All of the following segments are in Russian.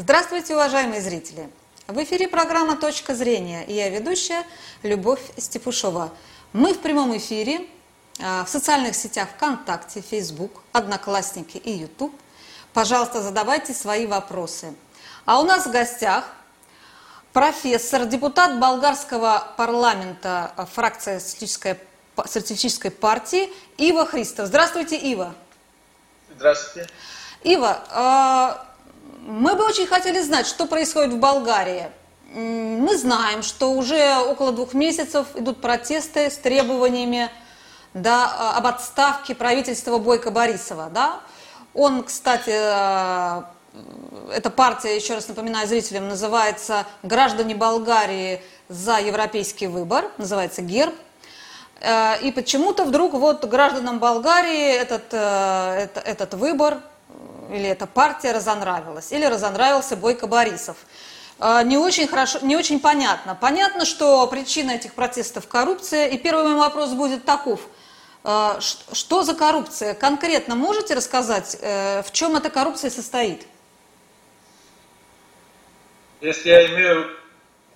Здравствуйте, уважаемые зрители! В эфире программа «Точка зрения» и я ведущая Любовь Степушова. Мы в прямом эфире в социальных сетях ВКонтакте, Фейсбук, Одноклассники и Ютуб. Пожалуйста, задавайте свои вопросы. А у нас в гостях профессор, депутат болгарского парламента, фракция социалистической партии Ива Христов. Здравствуйте, Ива. Здравствуйте. Ива, мы бы очень хотели знать, что происходит в Болгарии. Мы знаем, что уже около 2 месяцев идут протесты с требованиями об отставке правительства Бойко Борисова. Да? Он, кстати, эта партия, еще раз напоминаю зрителям, называется «Граждане Болгарии за европейский выбор», называется «Герб». И почему-то вдруг вот гражданам Болгарии этот выбор или эта партия разонравилась, или разонравился Бойко Борисов. Не очень хорошо, не очень понятно. Понятно, что причина этих протестов – коррупция. И первый мой вопрос будет таков. Что за коррупция? Конкретно можете рассказать, в чем эта коррупция состоит? Если я имею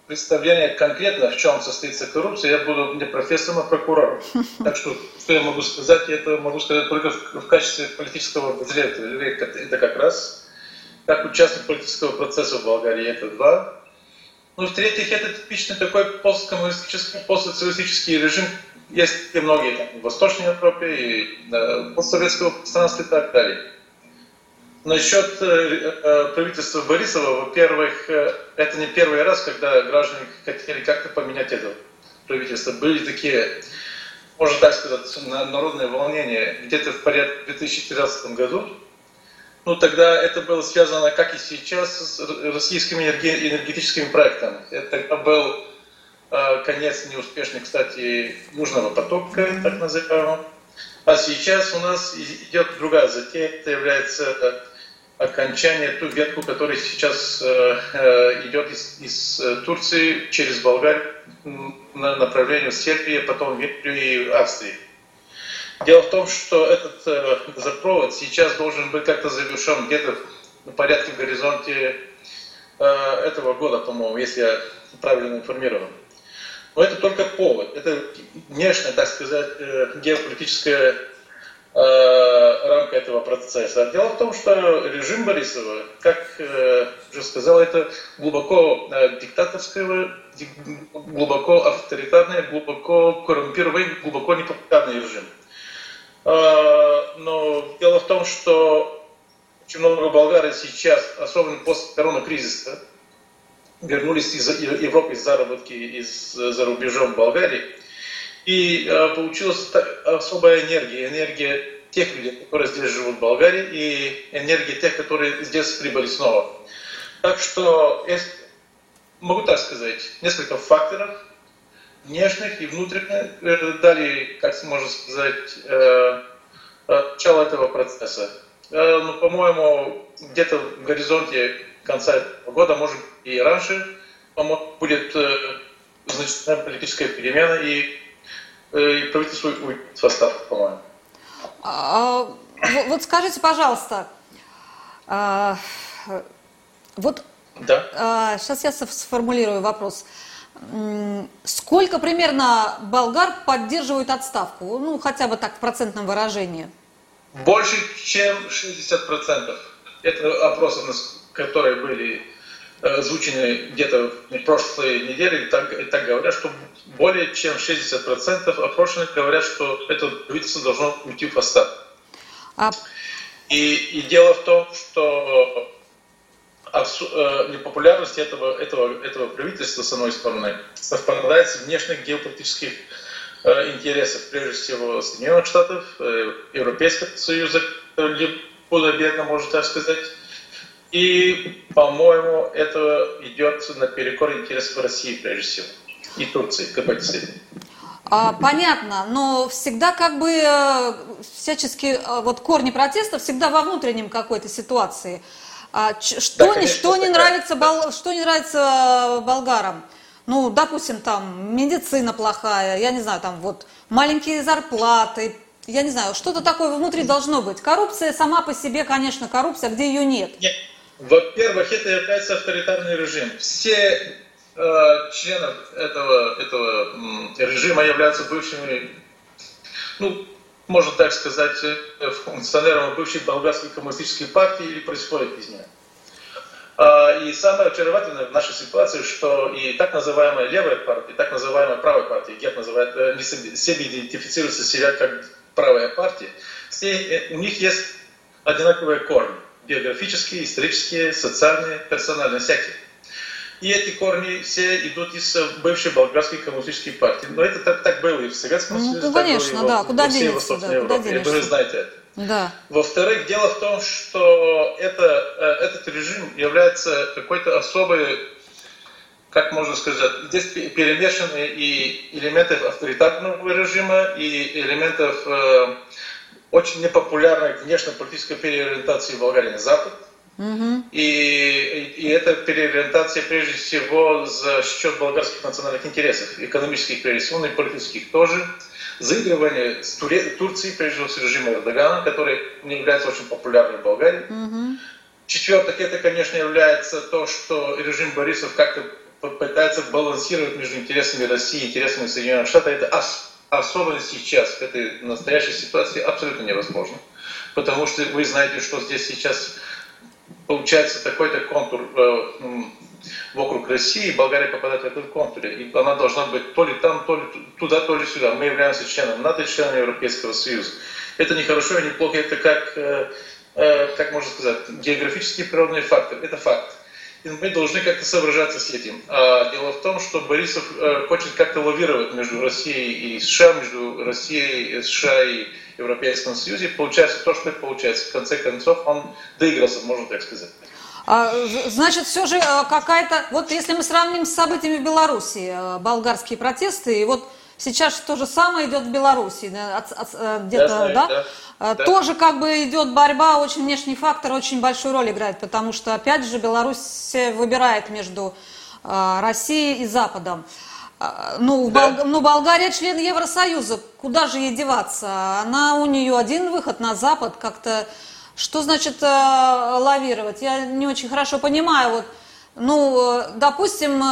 представление конкретно, в чем состоится коррупция, я буду не профессором, а прокурором. Так что я могу сказать, я это могу сказать только в качестве политического обозревателя. Это как раз как участник политического процесса в Болгарии, это 2. Ну, в-третьих, это типичный такой посткоммунистический, постсоциалистический режим. Есть и многие там, в Восточной Европе, и постсоветского пространства и так далее. Насчет правительства Борисова, во-первых, это не первый раз, когда граждане хотели как-то поменять это правительство. Были такие, можно так сказать, народные волнения где-то в порядке 2013 году. Ну, тогда это было связано, как и сейчас, с российским энергетическим проектом. Это тогда был конец неуспешный, кстати, Южного потока, так называемого. А сейчас у нас идет другая затея, это является окончание ту ветку, которая сейчас идет из Турции через Болгарию на направлении Сербии, потом Венгрию и Австрии. Дело в том, что этот запровод сейчас должен быть как-то завершен где-то на порядке в горизонте этого года, по-моему, если я правильно информирован. Но это только повод, это внешняя, так сказать, геополитическая рамка этого процесса. Дело в том, что режим Борисова, как уже сказал, это глубоко диктаторское, глубоко авторитарное, глубоко коррумпированный, глубоко непопулярный режим. Но дело в том, что очень много болгар сейчас, особенно после коронакризиса, вернулись из Европы, из заработки, за рубежом Болгарии. И получилась особая энергия. Энергия тех людей, которые здесь живут в Болгарии, и энергия тех, которые здесь прибыли снова. Так что, могу так сказать, несколько факторов, внешних и внутренних, дали, как можно сказать, начало этого процесса. Ну, по-моему, где-то в горизонте конца этого года, может и раньше, будет значительная политическая перемена, и правительство уйдет в отставку, по-моему. Вот скажите, пожалуйста, вот да? Сейчас я сформулирую вопрос. Сколько примерно болгар поддерживают отставку? Ну, хотя бы так в процентном выражении. Больше, чем 60%. Это опросы, которые были озвучены где-то в прошлой неделе, так говорят, что более чем 60% опрошенных говорят, что это правительство должно уйти в отставку. И дело в том, что непопулярность этого правительства, с одной стороны, совпадает с внешних геополитических интересов, прежде всего Соединенных Штатов, Европейского Союза, куда-бедно, можно так сказать. И, по-моему, это идет наперекор интересов России, прежде всего, и Турции, какой-то степени. Понятно, но всегда как бы всячески вот корни протеста всегда во внутреннем какой-то ситуации. Что, да, конечно, что не нравится, что не нравится болгарам? Ну, допустим, там медицина плохая, я не знаю, там вот маленькие зарплаты. Я не знаю, что-то такое внутри должно быть. Коррупция сама по себе, конечно, коррупция, где ее нет. Нет. Во-первых, это является авторитарный режим. Все члены этого режима являются бывшими, ну, можно так сказать, функционерами бывшей болгарской коммунистической партии или происходят из нее. И самое очаровательное в нашей ситуации, что и так называемая левая партия, и так называемая правая партия, Герб называет, не себе идентифицируется себя как правая партия, все, у них есть одинаковые корни. Биографические, исторические, социальные, персональные, всякие. И эти корни все идут из бывшей болгарской коммунистической партии. Но это так было и в Советском Союзе, конечно, так было и во всей Восточной Европе. Вы знаете это. Да. Во-вторых, дело в том, что этот режим является какой-то особой, как можно сказать, здесь перемешаны и элементы авторитарного режима, и элементов очень непопулярной внешнеполитической переориентации в Болгарии на Запад. Угу. И эта переориентация прежде всего за счет болгарских национальных интересов, экономических, прерисованных, политических тоже. Заигрывание с Турцией, прежде всего с режимом Эрдогана, который не является очень популярным в Болгарии. Угу. В-четвертых, это, конечно, является то, что режим Борисов как-то пытается балансировать между интересами России и интересами Соединенных Штатов. Это особенно сейчас, в этой настоящей ситуации, абсолютно невозможно. Потому что вы знаете, что здесь сейчас получается такой-то контур вокруг России, и Болгария попадает в этот контур. И она должна быть то ли там, то ли туда, то ли сюда. Мы являемся членом НАТО, членом Европейского Союза. Это не хорошо и не плохо, это как можно сказать, географический природный фактор. Это факт. И мы должны как-то соображаться с этим. А дело в том, что Борисов хочет как-то лавировать между Россией и США, между Россией, США и Европейским Союзом. Получается то, что получается. В конце концов, он доигрался, можно так сказать. Значит, все же какая-то... Вот если мы сравним с событиями в Беларуси, болгарские протесты, и вот сейчас то же самое идет в Беларуси, где-то, знаю, да? Да. Тоже как бы идет борьба, очень внешний фактор очень большую роль играет, потому что, опять же, Беларусь выбирает между Россией и Западом. Ну, да. Болгария член Евросоюза, куда же ей деваться? У нее один выход на Запад как-то. Что значит лавировать? Я не очень хорошо понимаю. Вот, ну, допустим,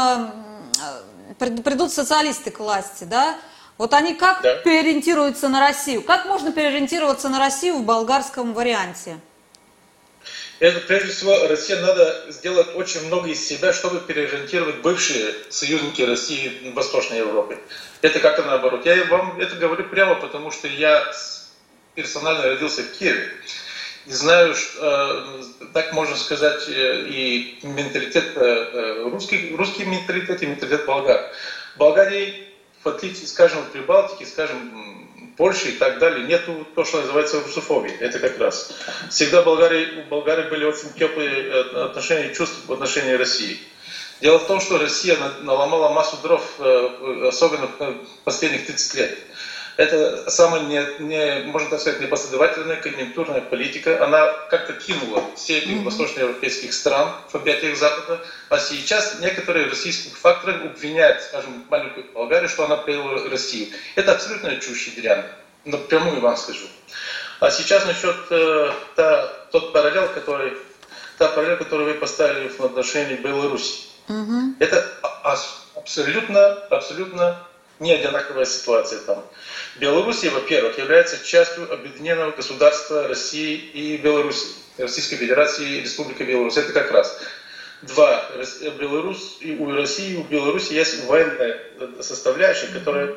придут социалисты к власти, да? Вот они как переориентируются на Россию? Как можно переориентироваться на Россию в болгарском варианте? Это, прежде всего, Россия надо сделать очень много из себя, чтобы переориентировать бывшие союзники России в Восточной Европе. Это как-то наоборот. Я вам это говорю прямо, потому что я персонально родился в Киеве. И знаю, что, так можно сказать, и менталитет русский менталитет и менталитет болгар. В Болгарии, в отличие, скажем, от Прибалтики, скажем, Польши и так далее, нету то, что называется русофобией. Это как раз. Всегда у болгары были очень теплые отношения и чувства в отношении России. Дело в том, что Россия наломала массу дров, особенно в последних 30 лет. Это самая, можно так сказать, непоследовательная конъюнктурная политика. Она как-то кинула все эти восточноевропейских стран в объятиях Запада. А сейчас некоторые российские факторы обвиняют, скажем, маленькую Болгарию, что она предала Россию. Это абсолютно чушь и дрянь. Напрямую вам скажу. А сейчас насчет параллель, который вы поставили в отношении Беларуси. Это абсолютно не одинаковая ситуация там. Белоруссия, во-первых, является частью объединенного государства России и Беларуси, Российской Федерации и Республики Беларусь. Это как раз. Два. У России и у Беларуси есть военная составляющая, которая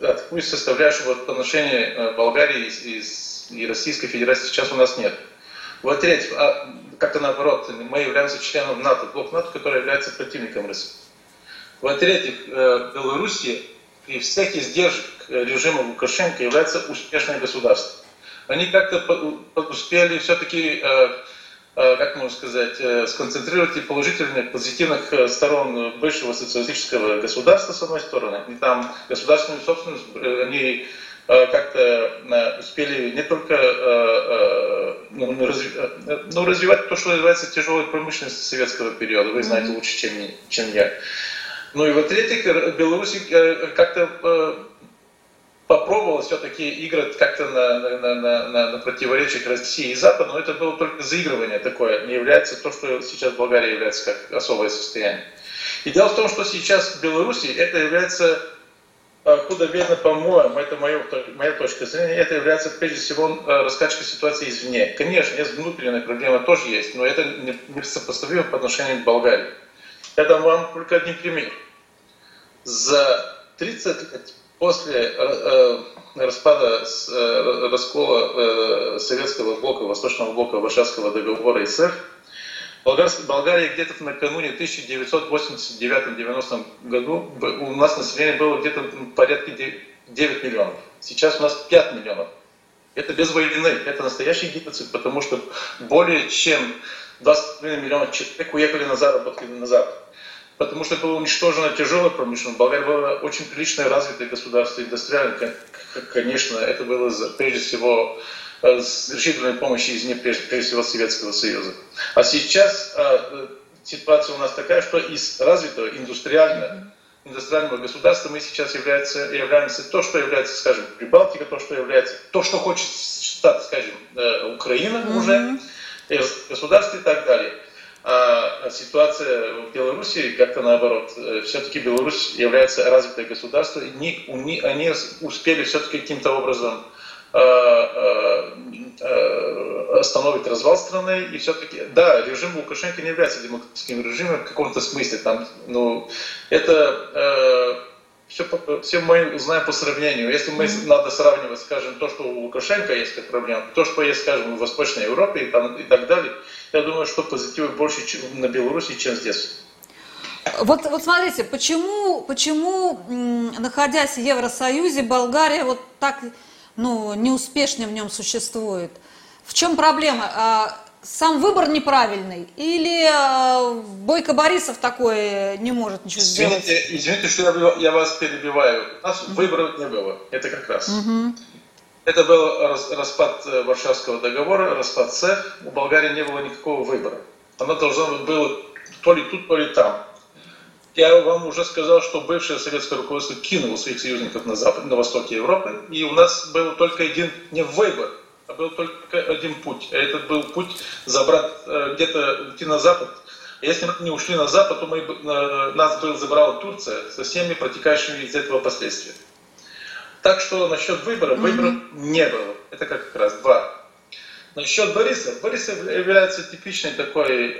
такую составляющую в отношении Болгарии и Российской Федерации сейчас у нас нет. Во-третьих, как-то наоборот, мы являемся членом НАТО, блок НАТО, который является противником России. Во-третьих, Белоруссия и всякие сдержек режима Лукашенко являются успешным государством. Они как-то успели все-таки, как можно сказать, сконцентрировать и положительных, позитивных сторон бывшего социалистического государства, с одной стороны. И там государственную собственность, они как-то успели не только развивать то, что называется тяжелой промышленностью советского периода, вы знаете лучше, чем я. Ну и в-третьих, Беларусь как-то попробовал все-таки играть как-то на противоречиях России и Запада, но это было только заигрывание такое, не является то, что сейчас в Болгарии является как особое состояние. И дело в том, что сейчас в Беларуси это является худо-бедно, по-моему, это моя точка зрения, это является прежде всего раскачка ситуации извне. Конечно, есть внутренняя проблема, тоже есть, но это не сопоставимо по отношению к Болгарии. Я дам вам только один пример. За 30 лет после распада, раскола Советского блока, Восточного блока, Варшавского договора СССР, Болгария где-то накануне 1989-90 году у нас население было где-то порядка 9 миллионов. Сейчас у нас 5 миллионов. Это без войны, это настоящий геноцид, потому что более чем 20,5 миллионов человек уехали на заработки на Запад. Потому что было уничтожено тяжелое промышленность. Болгария была очень прилично развитое государство, индустриальное. Конечно, это было прежде всего с решительной помощью из них, прежде всего Советского Союза. А сейчас ситуация у нас такая, что из развитого индустриального государства мы сейчас являемся то, что является, скажем, Прибалтика, то, что является, то, что хочет стать, скажем, Украина уже, государство и так далее. А ситуация в Беларуси как-то наоборот. Все-таки Беларусь является развитое государство, и они успели все-таки каким-то образом остановить развал страны, и все-таки, да, режим Лукашенко не является демократическим режимом в каком-то смысле, там, ну, это все мы знаем по сравнению. Если мы надо сравнивать, скажем, то, что у Лукашенко есть как проблема, то, что есть, скажем, в Восточной Европе и, там, и так далее, я думаю, что позитива больше на Беларуси, чем здесь. Вот смотрите, почему, находясь в Евросоюзе, Болгария вот так, ну, неуспешно в нем существует? В чем проблема? Сам выбор неправильный? Или Бойко Борисов такое не может ничего сделать? Извините, что я вас перебиваю. У нас выборов не было. Это как раз. Это был распад Варшавского договора, распад СЭФ. У Болгарии не было никакого выбора. Оно должно было то ли тут, то ли там. Я вам уже сказал, что бывшее советское руководство кинуло своих союзников на востоке Европы. И у нас был только один не выбор, а был только один путь. Это был путь забрать где-то идти на запад. Если мы не ушли на запад, то нас забрала Турция со всеми протекающими из этого последствия. Так что насчет выбора, выбора не было. Это как раз два. Насчет Бориса. Борис является типичный такой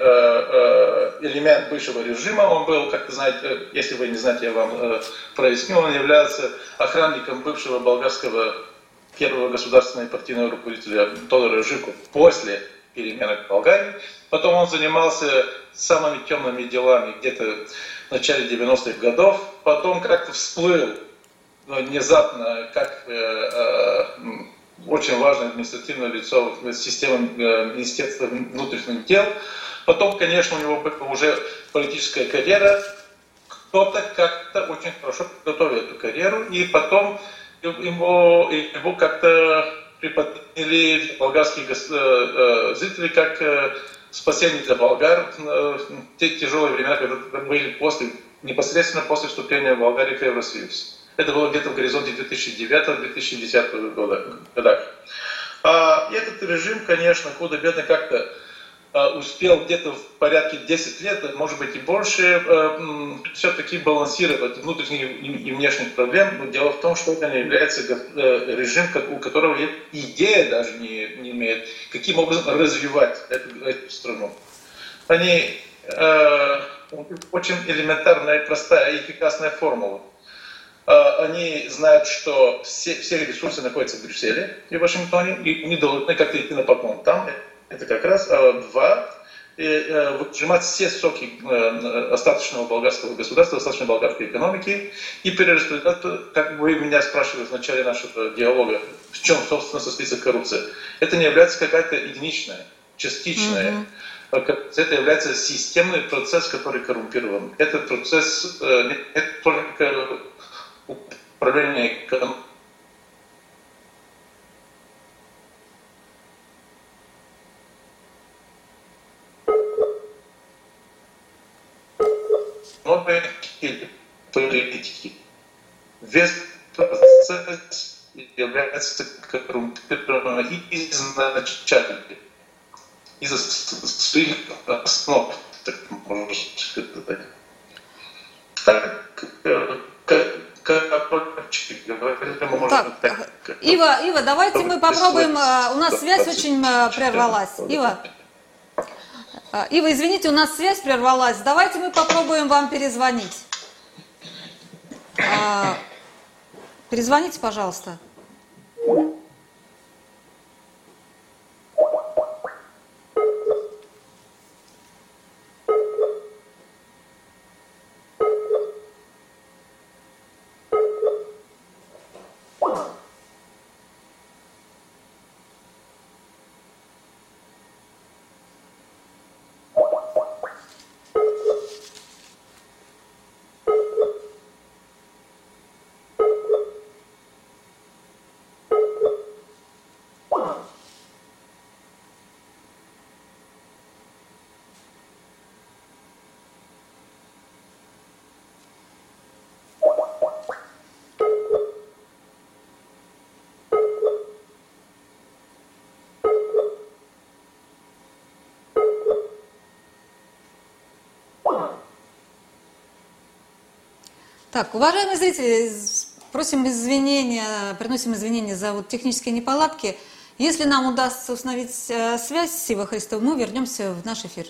элемент бывшего режима. Он был, как вы знаете, если вы не знаете, я вам проясню, он является охранником бывшего болгарского первого государственного партийного руководителя Тодора Жику после перемены к Болгарии. Потом он занимался самыми темными делами где-то в начале 90-х годов. Потом как-то всплыл внезапно, как очень важное административное лицо системы Министерства внутренних дел. Потом, конечно, у него была уже политическая карьера. Кто-то как-то очень хорошо подготовил эту карьеру, и потом его как-то преподняли болгарские зрители как спасение для болгар в те тяжелые времена, когда были непосредственно после вступления в Болгарии в Евросоюз. Это было где-то в горизонте 2009-2010 года. И этот режим, конечно, худо-бедно как-то успел где-то в порядке 10 лет, может быть и больше, все-таки балансировать внутренних и внешних проблем. Но дело в том, что это не является режим, у которого идея даже не имеет, каким образом развивать эту страну. Они очень элементарная, простая и эффективная формула. Они знают, что все ресурсы находятся в Брюсселе и в Вашингтоне, и не должны как-то идти на поклон там. Это как раз два. Выжимать все соки остаточного болгарского государства, остаточной болгарской экономики и перераспределять, как вы меня спрашивали в начале нашего диалога, в чем, собственно, состоится коррупция. Это не является какая-то единичная, частичная. Это является системный процесс, который коррумпирован. Это процесс это только управление экономикой. Новые политики. Весь процесс является коррумпирована изначально, из-за своих основ, так можно сказать. Так, Ива, давайте мы попробуем, у нас связь очень прервалась. Ива, извините, у нас связь прервалась, давайте мы попробуем вам перезвонить. Перезвоните, пожалуйста. Так, уважаемые зрители, просим извинения, приносим извинения за технические неполадки. Если нам удастся установить связь с Ивой Христовой, мы вернемся в наш эфир.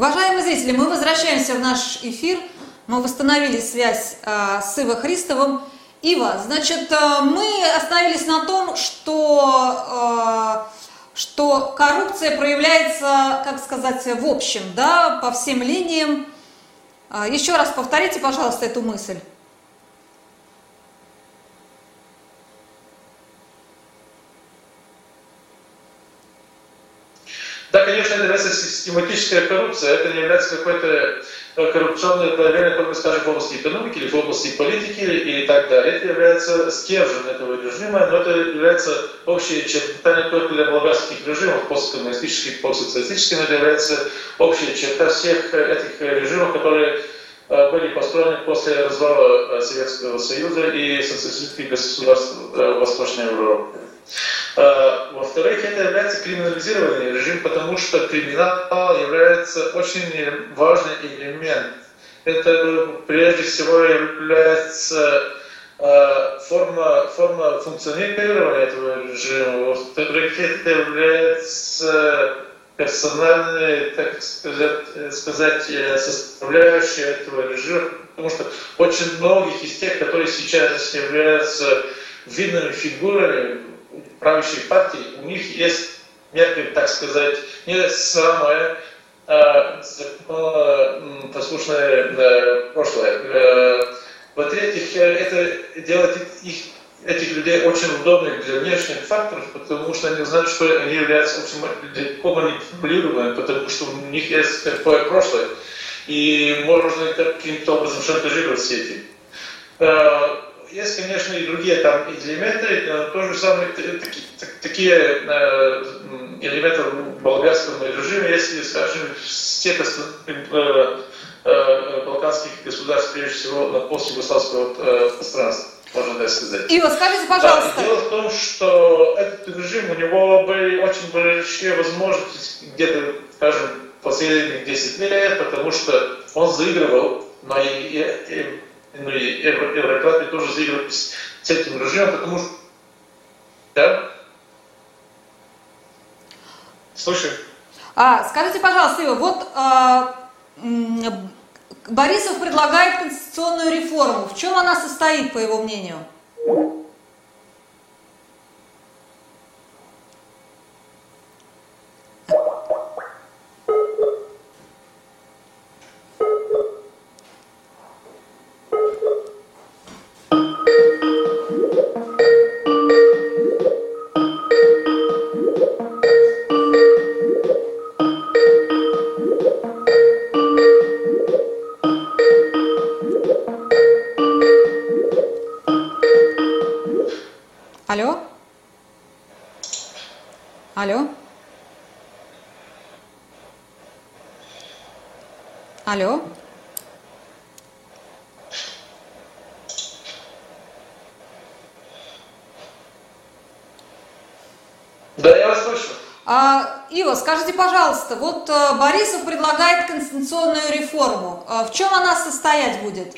Уважаемые зрители, мы возвращаемся в наш эфир. Мы восстановили связь с Ивой Христовым. Ива, значит, мы остановились на том, что коррупция проявляется, как сказать, в общем, да, по всем линиям. Еще раз повторите, пожалуйста, эту мысль. Да, конечно, это систематическая коррупция, это не является какой-то коррупционное проявление, как мы скажем, в области экономики или в области политики и так далее. Это является стержнем этого режима, но это является общей чертой не только для болгарских режимов, посткоммунистических, постсоциалистических, но это является общей чертой всех этих режимов, которые были построены после развала Советского Союза и социалистических государств Восточной Европы. Во-вторых, это является криминализированный режим, потому что криминал является очень важный элемент. Это прежде всего является форма функционирования этого режима. Во-вторых, это является персональной, так сказать, составляющей этого режима, потому что очень многих из тех, которые сейчас являются видными фигурами правящей партии, у них есть некая, так сказать, не самое послушное прошлое. В-третьих, это делает этих людей очень удобных для внешних факторов, потому что они знают, что они являются легко манипулируемыми, потому что у них есть такое прошлое, и можно каким-то образом шантажировать все эти. Есть, конечно, и другие там элементы, то же самое, такие элементы в болгарском режиме, если, скажем, с тех балканских государств, прежде всего, на постюгославского пространства, можно так сказать. Ива, скажите, пожалуйста. Да, дело в том, что этот режим, у него были очень большие возможности где-то, скажем, последних 10 лет, потому что он заигрывал, но и европейцы тоже заигрывались с этим режимом, потому что... Да? Слушай. Скажите, пожалуйста, Ива, вот Борисов предлагает конституционную реформу. В чем она состоит, по его мнению? Алло. Да, я вас слышу. Ива, скажите, пожалуйста, вот Борисов предлагает конституционную реформу. В чем она состоять будет?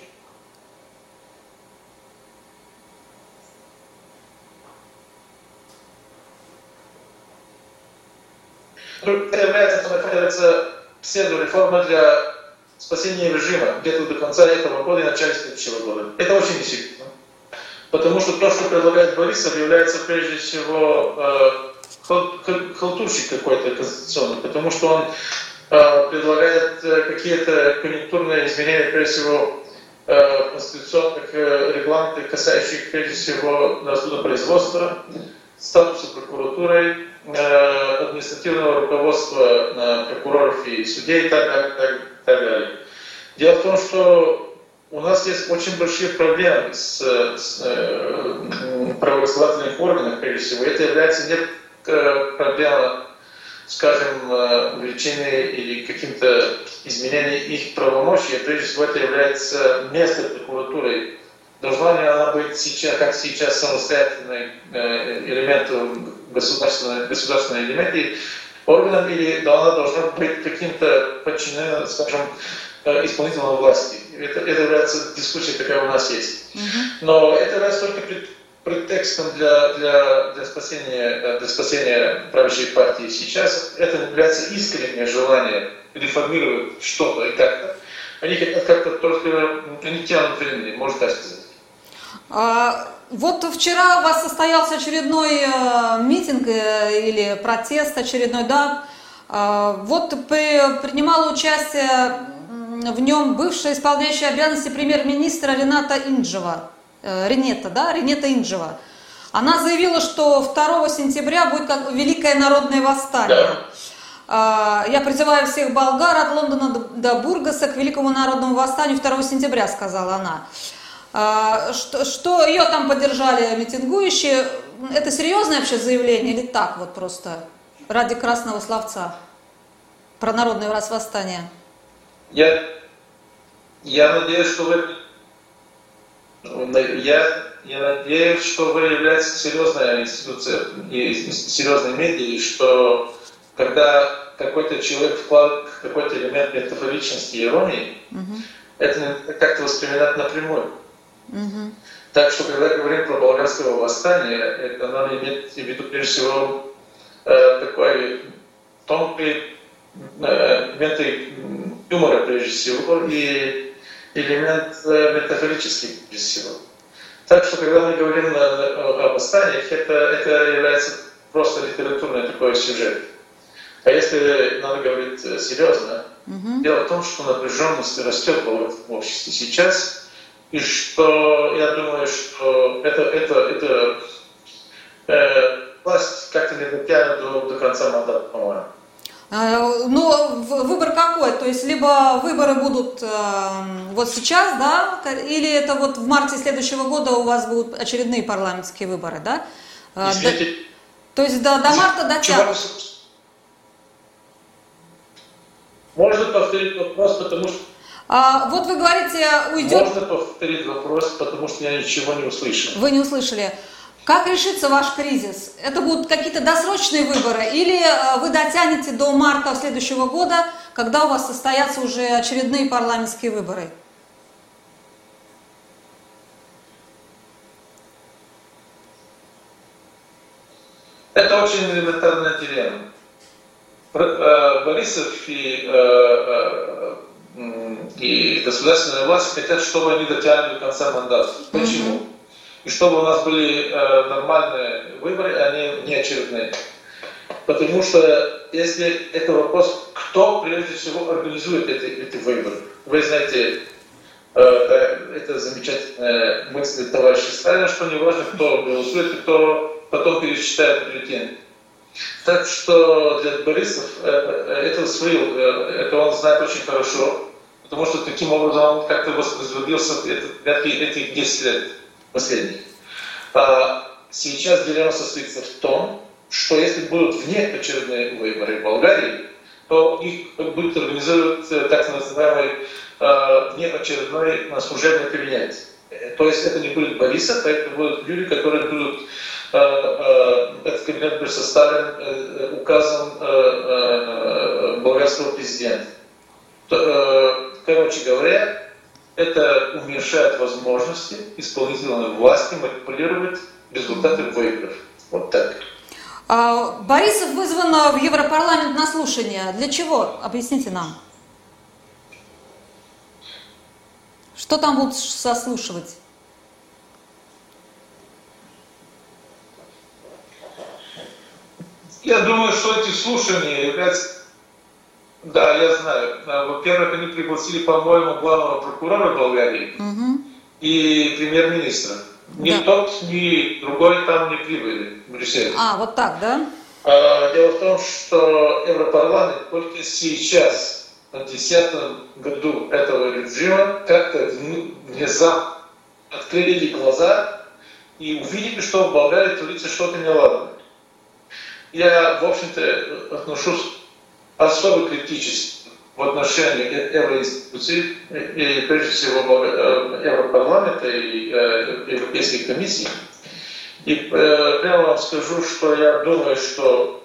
Это является псевдореформа для спасение режима где-то до конца этого года и начала следующего года. Это очень несерьезно. Потому что то, что предлагает Борисов, является прежде всего халтурщик какой-то конституционный, потому что он предлагает какие-то конъюнктурные изменения, прежде всего, конституционных регламентов, касающих прежде всего судопроизводства, статуса прокуратуры, административного руководства прокуроров и судей и так далее. Дело в том, что у нас есть очень большие проблемы с правоохранительных органов, прежде всего. Это является не проблема, скажем, увеличения или каким-то изменения их правомочий, а прежде всего это является местной прокуратурой. Должна ли она быть сейчас, как сейчас, самостоятельным элементом государственной элементы, органом, или она должна быть каким-то подчинена, скажем, исполнительной власти. Это является дискуссия, такая у нас есть. Но это является только предтекстом для спасения правящей партии сейчас. Это является искреннее желание реформируют что-то и как-то, они хотят как-то только не тянут времени, можно так сказать. Вот вчера у вас состоялся очередной митинг или протест очередной, да? Вот принимала участие в нем бывшая исполняющая обязанности премьер-министра Ренета Инджева. Она заявила, что 2 сентября будет как великое народное восстание. Да. Я призываю всех болгар от Лондона до Бургаса к великому народному восстанию 2 сентября, сказала она. Что ее там поддержали митингующие, это серьезное вообще заявление или так вот просто ради красного словца про народное восстание? Я надеюсь, что вы являетесь серьезной институцией, серьезной медией, что когда какой-то человек вкладывает какой-то элемент метафоричности и иронии, это как-то воспринимает напрямую. Так что, когда говорим про болгарское восстание, это надо иметь в виду, прежде всего, такой тонкий элемент юмора, прежде всего, и элемент метафорический, прежде всего. Так что, когда мы говорим о восстаниях, это является просто литературный такой сюжет. А если надо говорить серьезно, дело в том, что напряженность растет в обществе сейчас. И что я думаю, что власть как-то не дотянет до конца мандата, по-моему. Но выбор какой? То есть либо выборы будут вот сейчас, да, или это вот в марте следующего года у вас будут очередные парламентские выборы, да? То есть до марта дотянут. Можно повторить вопрос, потому что... вот вы говорите, уйдет... Можно повторить вопрос, потому что я ничего не услышал. Вы не услышали. Как решится ваш кризис? Это будут какие-то досрочные выборы? Или вы дотянете до марта следующего года, когда у вас состоятся уже очередные парламентские выборы? Это очень элементарная дилемма. Борисов и государственная власть хотят, чтобы они дотянули до конца мандата. Почему? И чтобы у нас были нормальные выборы, а не очередные. Потому что если это вопрос, кто прежде всего организует эти выборы. Вы знаете, это замечательная мысль товарища Сталина, что не важно, кто голосует и кто потом пересчитает бюллетень. Так что для Борисов это усвоил, это он знает очень хорошо, потому что таким образом он как-то воспроизводился этих 10 лет последних. Сейчас дилемма состоится в том, что если будут внеочередные выборы в Болгарии, то их будет организовывать так называемый внеочередной служебный кабинет. То есть это не будет Борисов, а это будут люди, которые будут... Этот кабинет был составлен указом болгарского президента. Короче говоря, это уменьшает возможности исполнительной власти манипулировать результаты выборов. Вот так. Борисов вызван в Европарламент на слушание. Для чего? Объясните нам. Что там будут сослушивать? Я думаю, что эти слушания являются... Да, я знаю. Во-первых, они пригласили, по-моему, главного прокурора Болгарии и премьер-министра. Да. Ни тот, ни другой там не прибыли в Брюсселе. Вот так, да? Дело в том, что Европарламент только сейчас, на 10-м году этого режима, как-то внезапно открыли глаза и увидели, что в Болгарии творится что-то неладное. Я, в общем-то, отношусь особо критически в отношении евроинституций, и прежде всего Европарламента и Европейской комиссии. И прямо вам скажу, что я думаю, что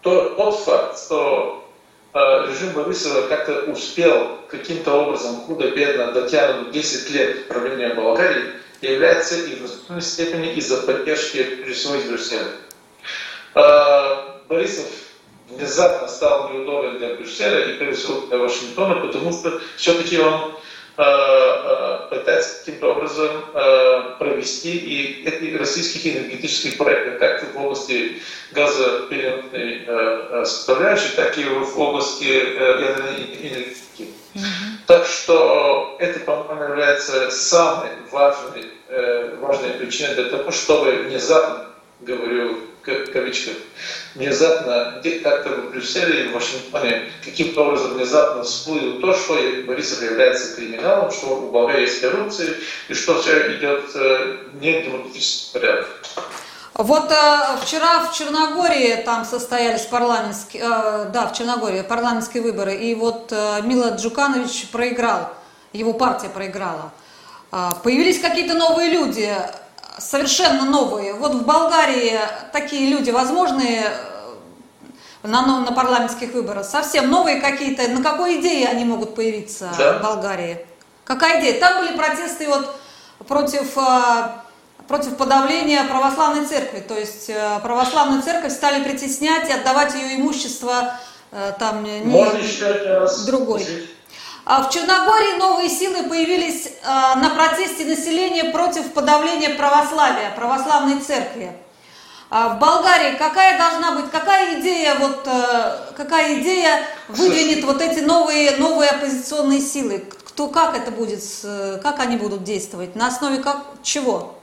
тот факт, что режим Борисова как-то успел каким-то образом худо-бедно дотянуть 10 лет правления Болгарии, является и в значительной степени из-за поддержки присвоителей Брюсселя. Борисов внезапно стал неудобен для Брюсселя и превысил для Вашингтона, потому что все-таки он пытается каким-то образом провести и эти российских энергетических проектов, как в области газопереносной составляющей, так и в области ядерной энергетики. Так что это, по-моему, является самой важной причиной для того, чтобы внезапно, говорю в кавычках, внезапно как-то в Брюсселе и в Вашингтоне каким-то образом внезапно всплыло то, что Борисов является криминалом, что в Болгарии есть коррупция и что все идет не в демократическом порядке. Вот вчера в Черногории там состоялись парламентские выборы, и вот Мило Джуканович проиграл, его партия проиграла. Появились какие-то новые люди, совершенно новые. Вот в Болгарии такие люди возможны на парламентских выборах? Совсем новые какие-то? На какой идее они могут появиться в Болгарии? Какая идея? Там были протесты вот против подавления православной церкви. То есть православную церковь стали притеснять и отдавать ее имущество там другой. В Черногории новые силы появились на протесте населения против подавления православия, православной церкви. В Болгарии какая идея выдвинет вот эти новые оппозиционные силы? Как они будут действовать? На основе чего?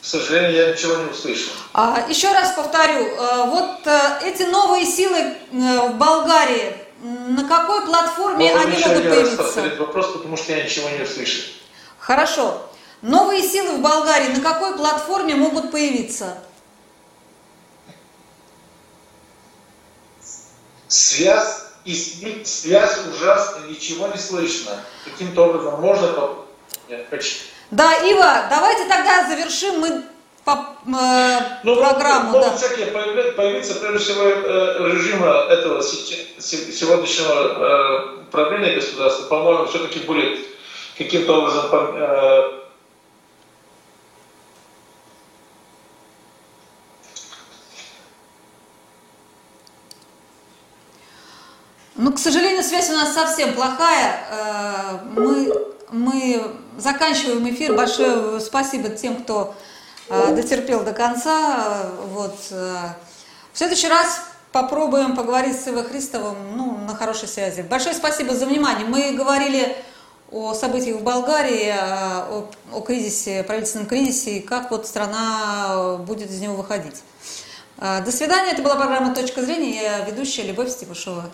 К сожалению, я ничего не услышал. Еще раз повторю, вот эти новые силы в Болгарии, на какой платформе они могут появиться? Раз повторить вопрос, потому что я ничего не услышал. Хорошо. Новые силы в Болгарии на какой платформе могут появиться? Связь ужасная, ничего не слышно. Каким-то образом можно... Нет, почти. Да, Ива, давайте тогда завершим мы программу. Появится прежде всего режима этого сегодняшнего правления государства, по-моему, все-таки будет каким-то образом к сожалению, связь у нас совсем плохая. Мы заканчиваем эфир. Большое спасибо тем, кто дотерпел до конца. В следующий раз попробуем поговорить с Ивой Христовым на хорошей связи. Большое спасибо за внимание. Мы говорили о событиях в Болгарии, о кризисе, правительственном кризисе, и как страна будет из него выходить. До свидания. Это была программа «Точка зрения». Я ведущая Любовь Степушова.